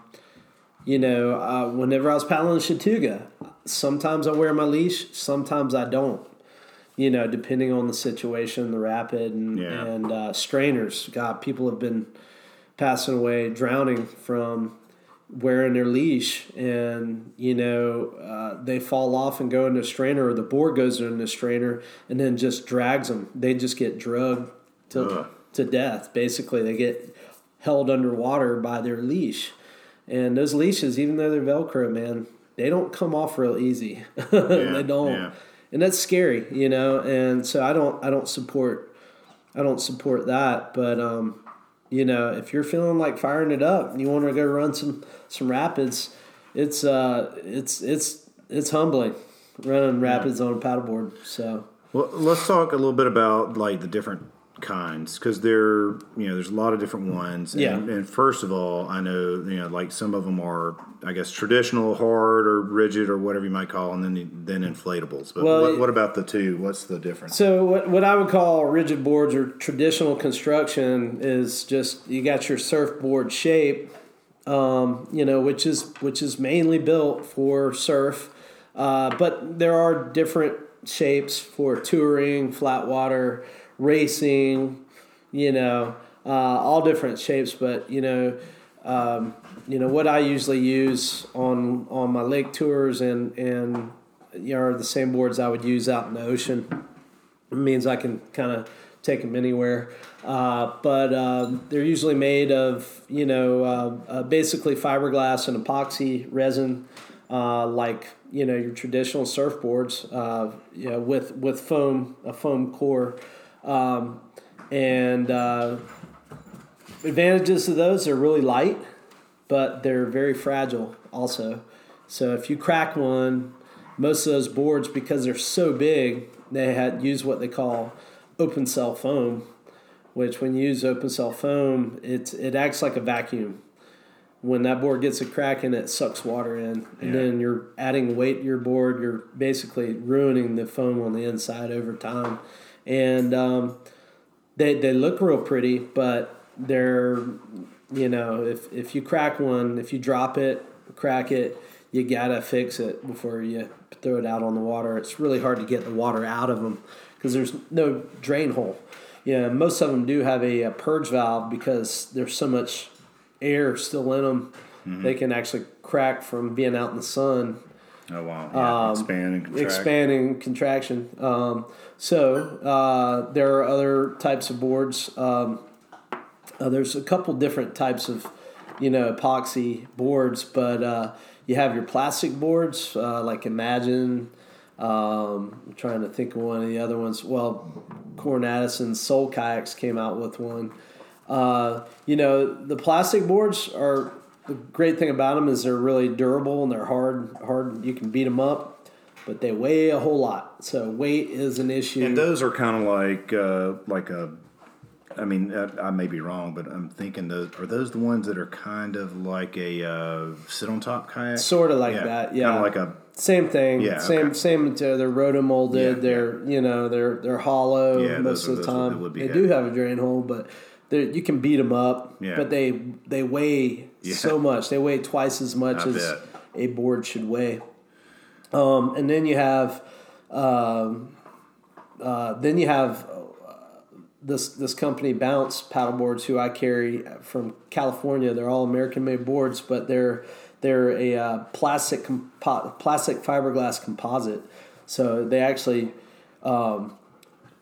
you know, uh, whenever I was paddling in Chattooga, sometimes I wear my leash, sometimes I don't. You know, depending on the situation, the rapid and, yeah. and uh, strainers. God, people have been passing away, drowning from wearing their leash, and, you know, uh, they fall off and go into a strainer, or the board goes into a strainer and then just drags them. They just get drugged to uh. to death. Basically, they get held underwater by their leash. And those leashes, even though they're Velcro, man, they don't come off real easy. Yeah, they don't. Yeah. And that's scary, you know? And so I don't, I don't support, I don't support that, but, um, you know, if you're feeling like firing it up and you want to go run some, some rapids, it's uh, it's it's it's humbling running rapids yeah. on a paddleboard. So well, let's talk a little bit about like the different kinds, because there, you know, there's a lot of different ones. And, yeah. and first of all, I know you know like some of them are, I guess, traditional, hard or rigid or whatever you might call, and then then inflatables. But well, what, what about the two? What's the difference? So what what I would call rigid boards or traditional construction is just you got your surfboard shape, um, you know, which is which is mainly built for surf, uh, but there are different shapes for touring, flat water, racing, you know, uh, all different shapes. But, you know, um, you know, what I usually use on, on my lake tours and, and, you know, are the same boards I would use out in the ocean. It means I can kind of take them anywhere. Uh, but, um, they're usually made of, you know, uh, uh, basically fiberglass and epoxy resin, uh, like, you know, your traditional surfboards, uh, you know, with, with foam, a foam core. Um, and, uh, advantages of those are really light, but they're very fragile also. So if you crack one, most of those boards, because they're so big, they had use what they call open cell foam, which when you use open cell foam, it's, it acts like a vacuum. When that board gets a crack in, it sucks water in, and yeah. then you're adding weight to your board. You're basically ruining the foam on the inside over time. And um, they they look real pretty, but they're, you know, if, if you crack one, if you drop it, crack it, you got to fix it before you throw it out on the water. It's really hard to get the water out of them because there's no drain hole. Yeah, most of them do have a, a purge valve because there's so much air still in them. Mm-hmm. They can actually crack from being out in the sun. Oh, wow. Yeah. Um, expanding contraction. Expanding contraction. Um, so uh, there are other types of boards. Um, uh, there's a couple different types of, you know, epoxy boards, but uh, you have your plastic boards, uh, like Imagine. Um, I'm trying to think of one of the other ones. Well, Corin Addison's Soul Kayaks came out with one. Uh, you know, the plastic boards are... The great thing about them is they're really durable and they're hard. Hard, you can beat them up, but they weigh a whole lot. So weight is an issue. And those are kind of like uh, like a. I mean, I, I may be wrong, but I'm thinking those are those the ones that are kind of like a uh, sit on top kayak. Sort of like yeah, that, yeah. Kind of like a same thing. Yeah, same okay. same. They're rotomolded. Yeah, they're yeah. you know they're they're hollow yeah, most those, of the time. Would, would they heavy. do have a drain hole, but you can beat them up. Yeah. But they they weigh. Yeah. So much. They weigh twice as much I as bet. a board should weigh. Um, and then you have, um, uh, then you have uh, this this company Bounce paddleboards, who I carry from California. They're all American-made boards, but they're they're a uh, plastic compo- plastic fiberglass composite. So they actually um,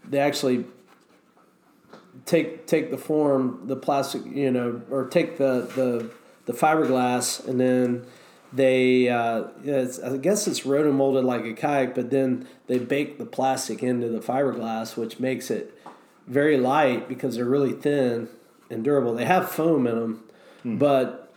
they actually. Take take the form, the plastic, you know, or take the the, the fiberglass, and then they, uh, it's, I guess it's rotomolded like a kayak, but then they bake the plastic into the fiberglass, which makes it very light because they're really thin and durable. They have foam in them, mm. but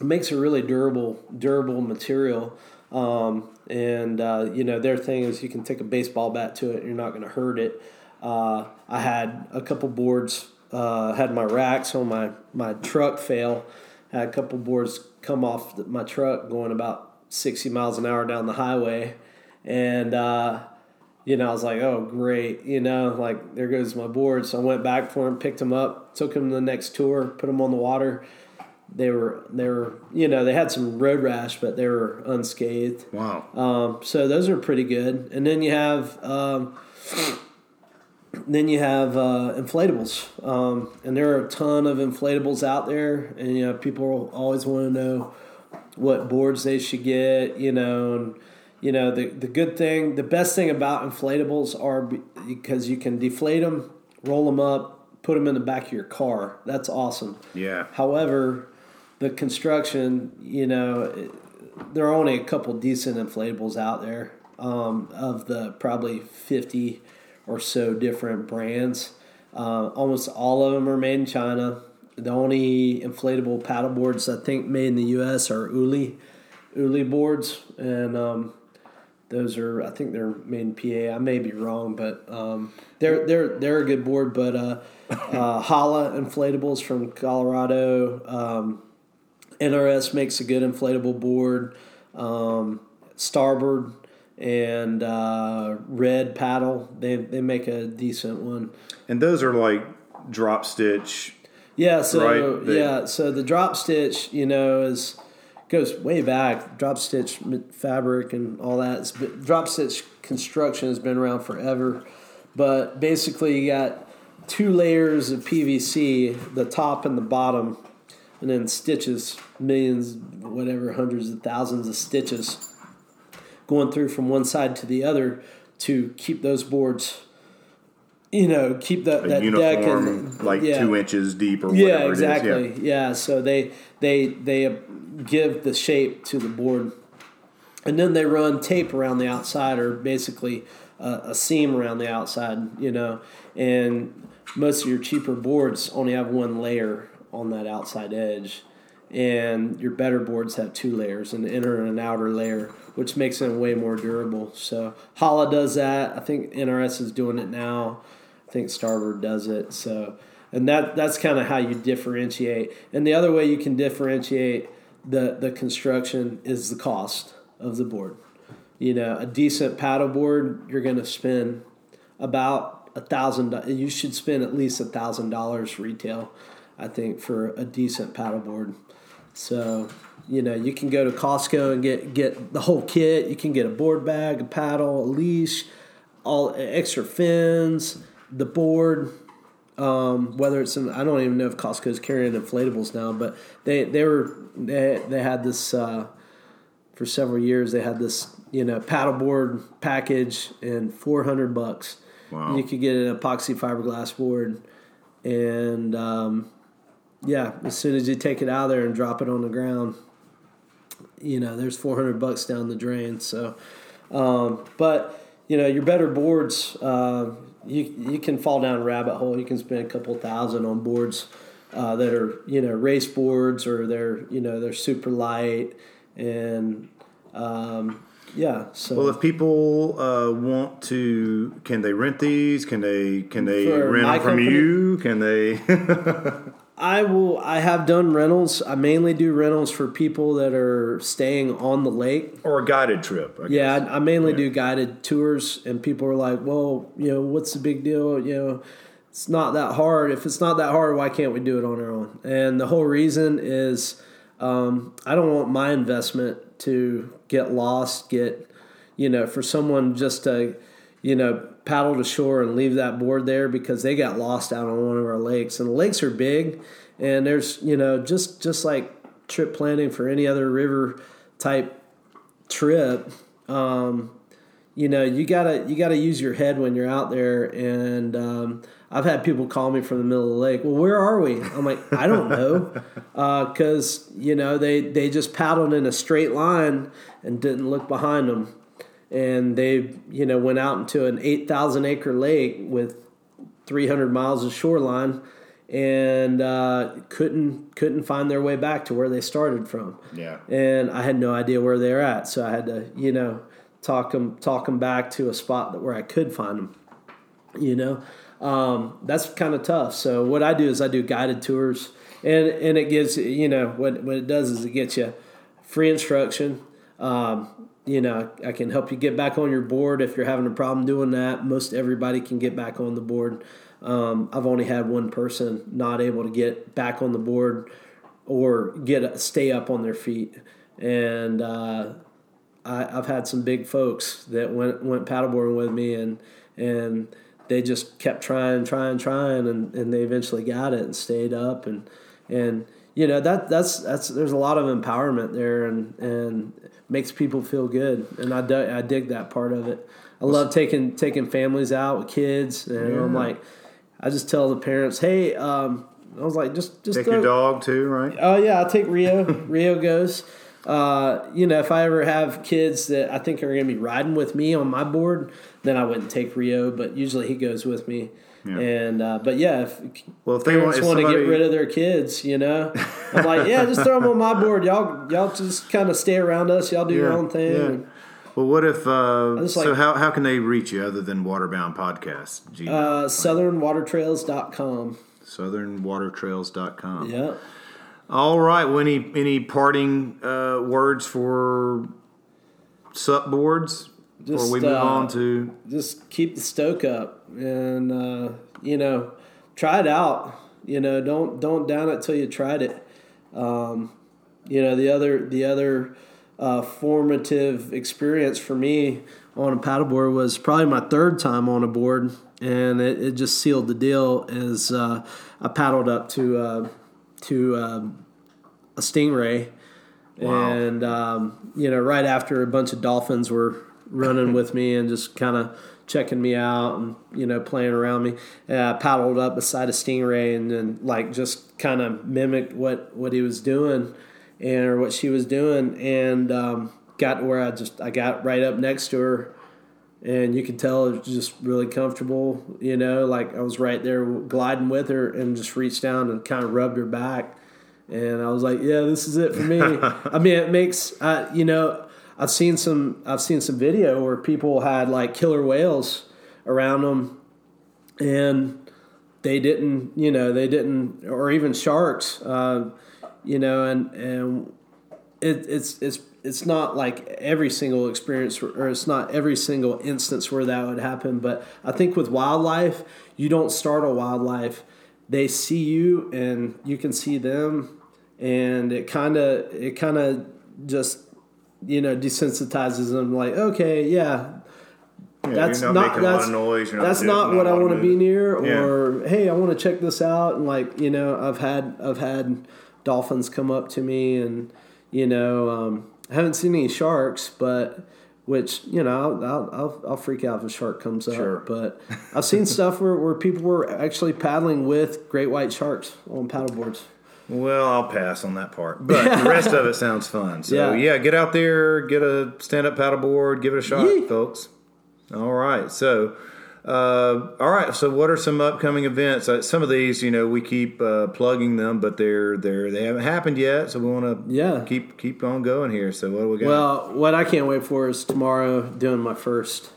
it makes a really durable, durable material. Um, and, uh, you know, their thing is you can take a baseball bat to it and you're not going to hurt it. Uh, I had a couple boards, uh, had my racks on my, my truck fail. Had a couple boards come off the, my truck going about sixty miles an hour down the highway. And, uh, you know, I was like, oh, great. You know, like, there goes my board. So I went back for them, picked them up, took them to the next tour, put them on the water. They were, they were, you know, they had some road rash, but they were unscathed. Wow. Um, so those are pretty good. And then you have, um, Then you have uh, inflatables, um, and there are a ton of inflatables out there, and, you know, people always want to know what boards they should get, you know, and, you know, the, the good thing, the best thing about inflatables are because you can deflate them, roll them up, put them in the back of your car. That's awesome. Yeah. However, the construction, you know, it, there are only a couple decent inflatables out there um, of the probably fifty or so different brands. Uh, almost all of them are made in China. The only inflatable paddle boards I think made in the U S are Uli, Uli boards, and um, those are, I think they're made in P A. I may be wrong, but um, they're they're they're a good board. But uh, uh, Hala inflatables from Colorado, um, N R S makes a good inflatable board, um, Starboard. And uh, Red Paddle, they they make a decent one. And those are like drop stitch. Yeah, so right? they, yeah, so the drop stitch, you know, is goes way back. Drop stitch fabric and all that. It's been, drop stitch construction has been around forever, but basically you got two layers of P V C, the top and the bottom, and then stitches, millions, whatever, hundreds of thousands of stitches going through from one side to the other to keep those boards, you know, keep that, that uniform, deck and, like yeah. two inches deep or whatever. Yeah, exactly. It is. Yeah. yeah, so they they they give the shape to the board, and then they run tape around the outside, or basically a, a seam around the outside, you know. And most of your cheaper boards only have one layer on that outside edge, and your better boards have two layers, an inner and an outer layer, which makes them way more durable. So Hala does that. I think N R S is doing it now. I think Starboard does it. So, and that that's kind of how you differentiate. And the other way you can differentiate the, the construction is the cost of the board. You know, a decent paddle board, you're going to spend about a thousand. You should spend at least a thousand dollars retail, I think, for a decent paddle board. So, you know, you can go to Costco and get, get the whole kit. You can get a board bag, a paddle, a leash, all extra fins, the board. Um, whether it's in, I don't even know if Costco's carrying inflatables now, but they they were they they had this uh, for several years. They had this, you know, paddle board package and four hundred bucks. Wow. You could get an epoxy fiberglass board, and um, yeah, as soon as you take it out of there and drop it on the ground, you know, there's four hundred bucks down the drain. So, um, but you know, your better boards, uh, you you can fall down a rabbit hole. You can spend a couple thousand on boards uh, that are, you know, race boards, or they're, you know, they're super light, and um, yeah. So, well, if people uh, want to, can they rent these? Can they can they rent them from you? Can they? I will. I have done rentals. I mainly do rentals for people that are staying on the lake, or a guided trip. I yeah, guess. I, I mainly yeah. do guided tours, and people are like, "Well, you know, what's the big deal? You know, it's not that hard. If it's not that hard, why can't we do it on our own?" And the whole reason is, um, I don't want my investment to get lost. Get, you know, for someone just to, you know, paddle to shore and leave that board there because they got lost out on one of our lakes. And the lakes are big, and there's, you know, just, just like trip planning for any other river type trip. Um, you know, you gotta, you gotta use your head when you're out there. And, um, I've had people call me from the middle of the lake. Well, where are we? I'm like, I don't know. Uh, cause you know, they, they just paddled in a straight line and didn't look behind them. And they, you know, went out into an eight thousand acre lake with three hundred miles of shoreline, and uh, couldn't couldn't find their way back to where they started from. Yeah. And I had no idea where they were at, so I had to, you know, talk them talk them back to a spot that where I could find them. You know, um, that's kind of tough. So what I do is I do guided tours, and and it gives, you know, what what it does is it gets you free instruction. Um, You know, I can help you get back on your board if you're having a problem doing that. Most everybody can get back on the board. Um, I've only had one person not able to get back on the board or get a, stay up on their feet. And uh, I, I've had some big folks that went went paddleboarding with me, and and they just kept trying, trying, trying, and, and they eventually got it and stayed up. And, and you know, that that's that's there's a lot of empowerment there, and, and makes people feel good. And I, do, I dig that part of it. I love taking taking families out with kids. And yeah. I'm like, I just tell the parents, hey, um, I was like, just just take go. Your dog too, right? Oh, yeah, I'll take Rio. Rio goes. Uh, you know, if I ever have kids that I think are going to be riding with me on my board, then I wouldn't take Rio, but usually he goes with me. Yeah. And, uh, but yeah, if, well, if they parents want, if somebody... want to get rid of their kids, you know, I'm like, yeah, just throw them on my board. Y'all, y'all just kind of stay around us. Y'all do yeah, your own thing. Yeah. And, well, what if, uh, like, so how, how can they reach you other than Waterbound Podcast? G- uh, southern water trails dot com. southern water trails dot com. Yeah. All right. Well, any any parting uh, words for sup boards just, before we move uh, on to? Just keep the stoke up, and uh, you know, try it out. You know, don't don't down it till you tried it. Um, you know, the other the other uh, formative experience for me on a paddleboard was probably my third time on a board, and it, it just sealed the deal. Is uh, I paddled up to. Uh, to um, a stingray. Wow. And, um, you know, right after a bunch of dolphins were running with me and just kind of checking me out and, you know, playing around me. And I paddled up beside a stingray and then, like, just kind of mimicked what, what he was doing and or what she was doing, and um, got where I just I got right up next to her. And you could tell it was just really comfortable, you know, like I was right there gliding with her and just reached down and kind of rubbed her back. And I was like, yeah, this is it for me. I mean, it makes, uh, you know, I've seen some, I've seen some video where people had like killer whales around them and they didn't, you know, they didn't, or even sharks, uh, you know, and, and it, it's, it's, it's not like every single experience, or it's not every single instance where that would happen. But I think with wildlife, you don't startle wildlife. They see you and you can see them. And it kind of, it kind of just, you know, desensitizes them like, okay, yeah, yeah that's not, not that's, noise, that's not, not what I want to be near. Or, yeah. Hey, I want to check this out. And like, you know, I've had, I've had dolphins come up to me and, you know, um, I haven't seen any sharks, but which you know, I'll I'll, I'll, I'll freak out if a shark comes up. Sure. But I've seen stuff where, where people were actually paddling with great white sharks on paddleboards. Well, I'll pass on that part, but the rest of it sounds fun. So yeah. yeah, get out there, get a stand-up paddleboard, give it a shot, Yee. Folks. All right, so. Uh, all right. So, what are some upcoming events? Uh, some of these, you know, we keep uh, plugging them, but they're they're they haven't happened yet. So we want to yeah. keep keep on going here. So what do we got? Well, what I can't wait for is tomorrow doing my first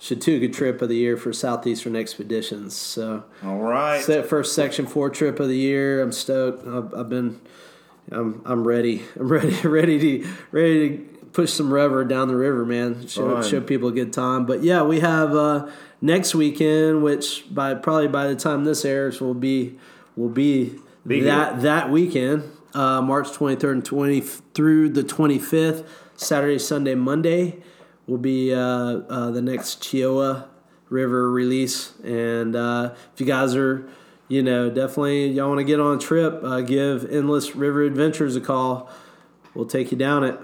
Chattahoochee trip of the year for Southeastern Expeditions. So all right, it's that first Section Four trip of the year. I'm stoked. I've, I've been. I'm I'm ready. I'm ready. Ready to ready to push some rubber down the river, man. Show Fine. show people a good time. But yeah, we have. Uh, Next weekend, which by probably by the time this airs will be will be Big that year. that weekend, uh, March twenty-third and twentieth through the twenty-fifth, Saturday, Sunday, Monday will be uh, uh, the next Chiowa River release. And uh, if you guys are, you know, definitely y'all want to get on a trip, uh, give Endless River Adventures a call. We'll take you down it.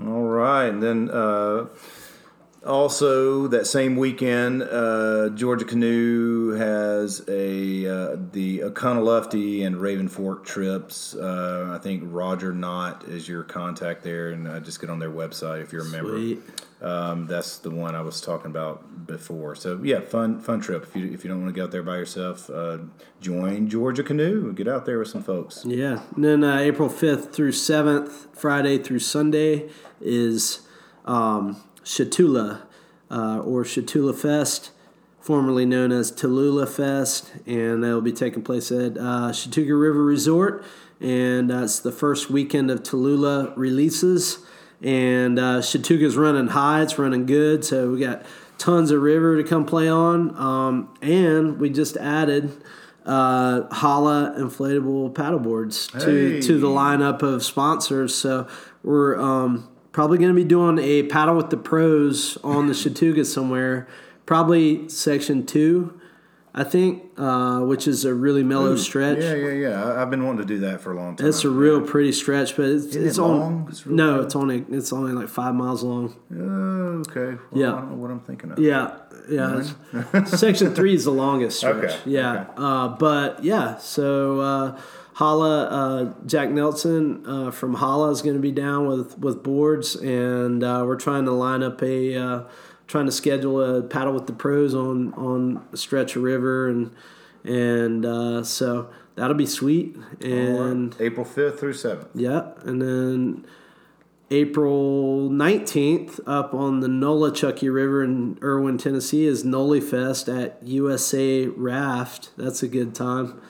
All right, and then. Uh Also, that same weekend, uh, Georgia Canoe has a uh, the Oconaluftee and Raven Fork trips. Uh, I think Roger Knott is your contact there, and uh, just get on their website if you're a member. Um, that's the one I was talking about before. So yeah, fun fun trip. If you if you don't want to go out there by yourself, uh, join Georgia Canoe. Get out there with some folks. Yeah, and then uh, April fifth through seventh, Friday through Sunday is. Um, Chattahoochee, uh, or Chattahoochee Fest, formerly known as Tallulah Fest, and that will be taking place at uh, Chattahoochee River Resort, and that's uh, the first weekend of Tallulah releases, and uh, Chattahoochee's running high, it's running good, so we got tons of river to come play on, um, and we just added uh, Hala inflatable paddleboards to, hey. to the lineup of sponsors, so we're... Um, Probably going to be doing a paddle with the pros on the Chattahoochee somewhere probably section two, I think, uh, which is a really mellow Ooh, stretch. Yeah, yeah, yeah. I've been wanting to do that for a long time. It's a real pretty stretch, but it's, it's it on, long? It's real no, long. it's only it's only like five miles long. Oh, okay. Well, yeah. I don't know what I'm thinking of. Yeah, yeah. Section three is the longest stretch. Okay. Yeah, okay. Uh, but yeah, so. Uh, Hala, uh, Jack Nelson uh, from Hala is going to be down with, with boards, and uh, we're trying to line up a, uh, trying to schedule a paddle with the pros on on a stretch of river, and and uh, so that'll be sweet. And April fifth through seventh. Yeah, and then April nineteenth up on the Nolichucky River in Erwin, Tennessee is Louie Fest at U S A Raft. That's a good time.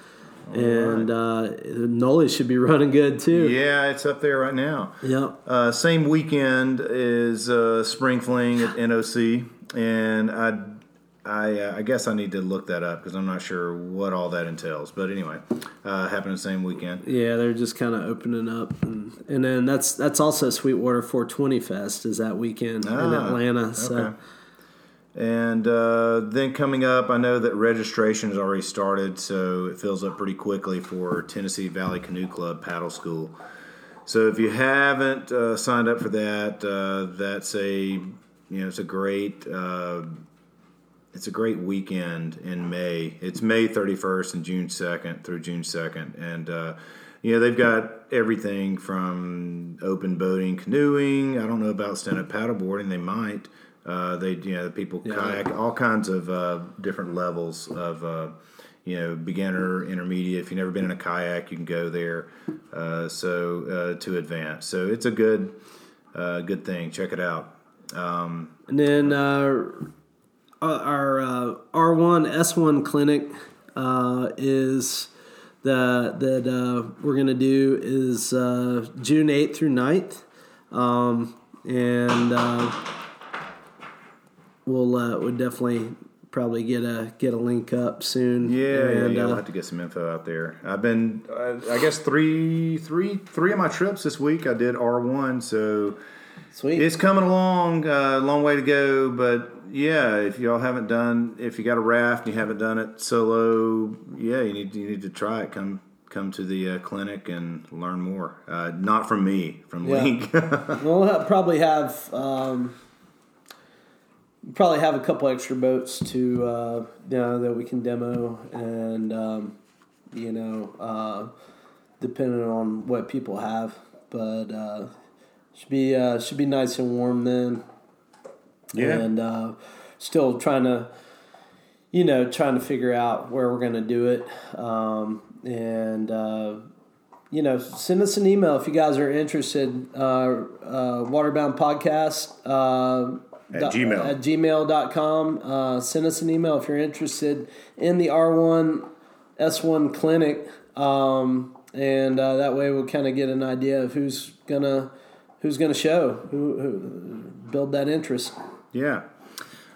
All and right. uh, Louie should be running good too. Yeah, it's up there right now. Yep. Uh, same weekend is uh, Spring Fling at N O C, and I, I, uh, I guess I need to look that up because I'm not sure what all that entails. But anyway, uh, happened the same weekend. Yeah, they're just kind of opening up, and, and then that's that's also Sweetwater four twenty Fest is that weekend ah, in Atlanta. So. Okay. And uh, then coming up, I know that registration has already started, so it fills up pretty quickly for Tennessee Valley Canoe Club Paddle School. So if you haven't uh, signed up for that, uh, that's a you know it's a great uh, it's a great weekend in May. It's May thirty-first and June second through June second, and uh, you know they've got everything from open boating, canoeing. I don't know about stand-up paddleboarding; they might. Uh, they, you know, people yeah. kayak, all kinds of uh, different levels of, uh, you know, beginner, intermediate. If you've never been in a kayak, you can go there. Uh, so uh, to advance, so it's a good, uh, good thing. Check it out. Um, and then uh, our uh, R one S one clinic uh, is the that uh, we're gonna do is uh, June eighth through ninth, um, and. Uh, We'll uh, we'll definitely probably get a get a link up soon. Yeah, and, yeah, yeah. Uh, we'll have to get some info out there. I've been, uh, I guess three, three, three of my trips this week. I did R one, so sweet. It's coming along. A uh, long way to go, but yeah, if y'all haven't done, if you got a raft and you haven't done it solo, yeah, you need you need to try it. Come. Come to the uh, clinic and learn more. Uh, not from me, from yeah. Link. We'll probably have. Um, Probably have a couple extra boats to, uh, you know, that we can demo, and um, you know, uh, depending on what people have, but uh, should be uh, should be nice and warm then. Yeah. And uh, still trying to, you know, trying to figure out where we're gonna do it, um, and uh, you know, send us an email if you guys are interested. Uh, uh, Waterbound Podcast. Uh, At, do, gmail. At gmail dot com. Uh, send us an email if you're interested in the R one S one clinic. Um, and uh, that way we'll kind of get an idea of who's gonna who's gonna show, who, who build that interest. Yeah.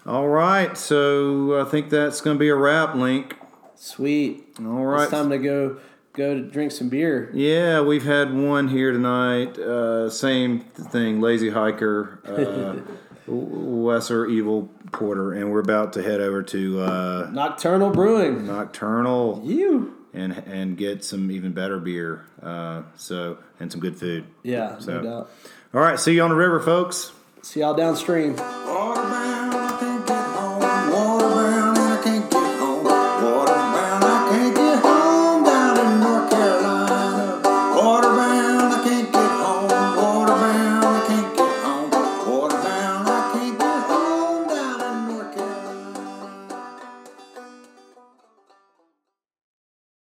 All right. So I think that's gonna be a wrap, Link. Sweet. All right. It's time to go. Go to drink some beer. Yeah, we've had one here tonight. Uh, same thing, Lazy Hiker, uh, Lesser Evil Porter, and we're about to head over to uh, Nocturnal Brewing. Nocturnal, you and and get some even better beer. Uh, so and some good food. Yeah, so. No doubt. All right, see you on the river, folks. See y'all downstream. Waterbound.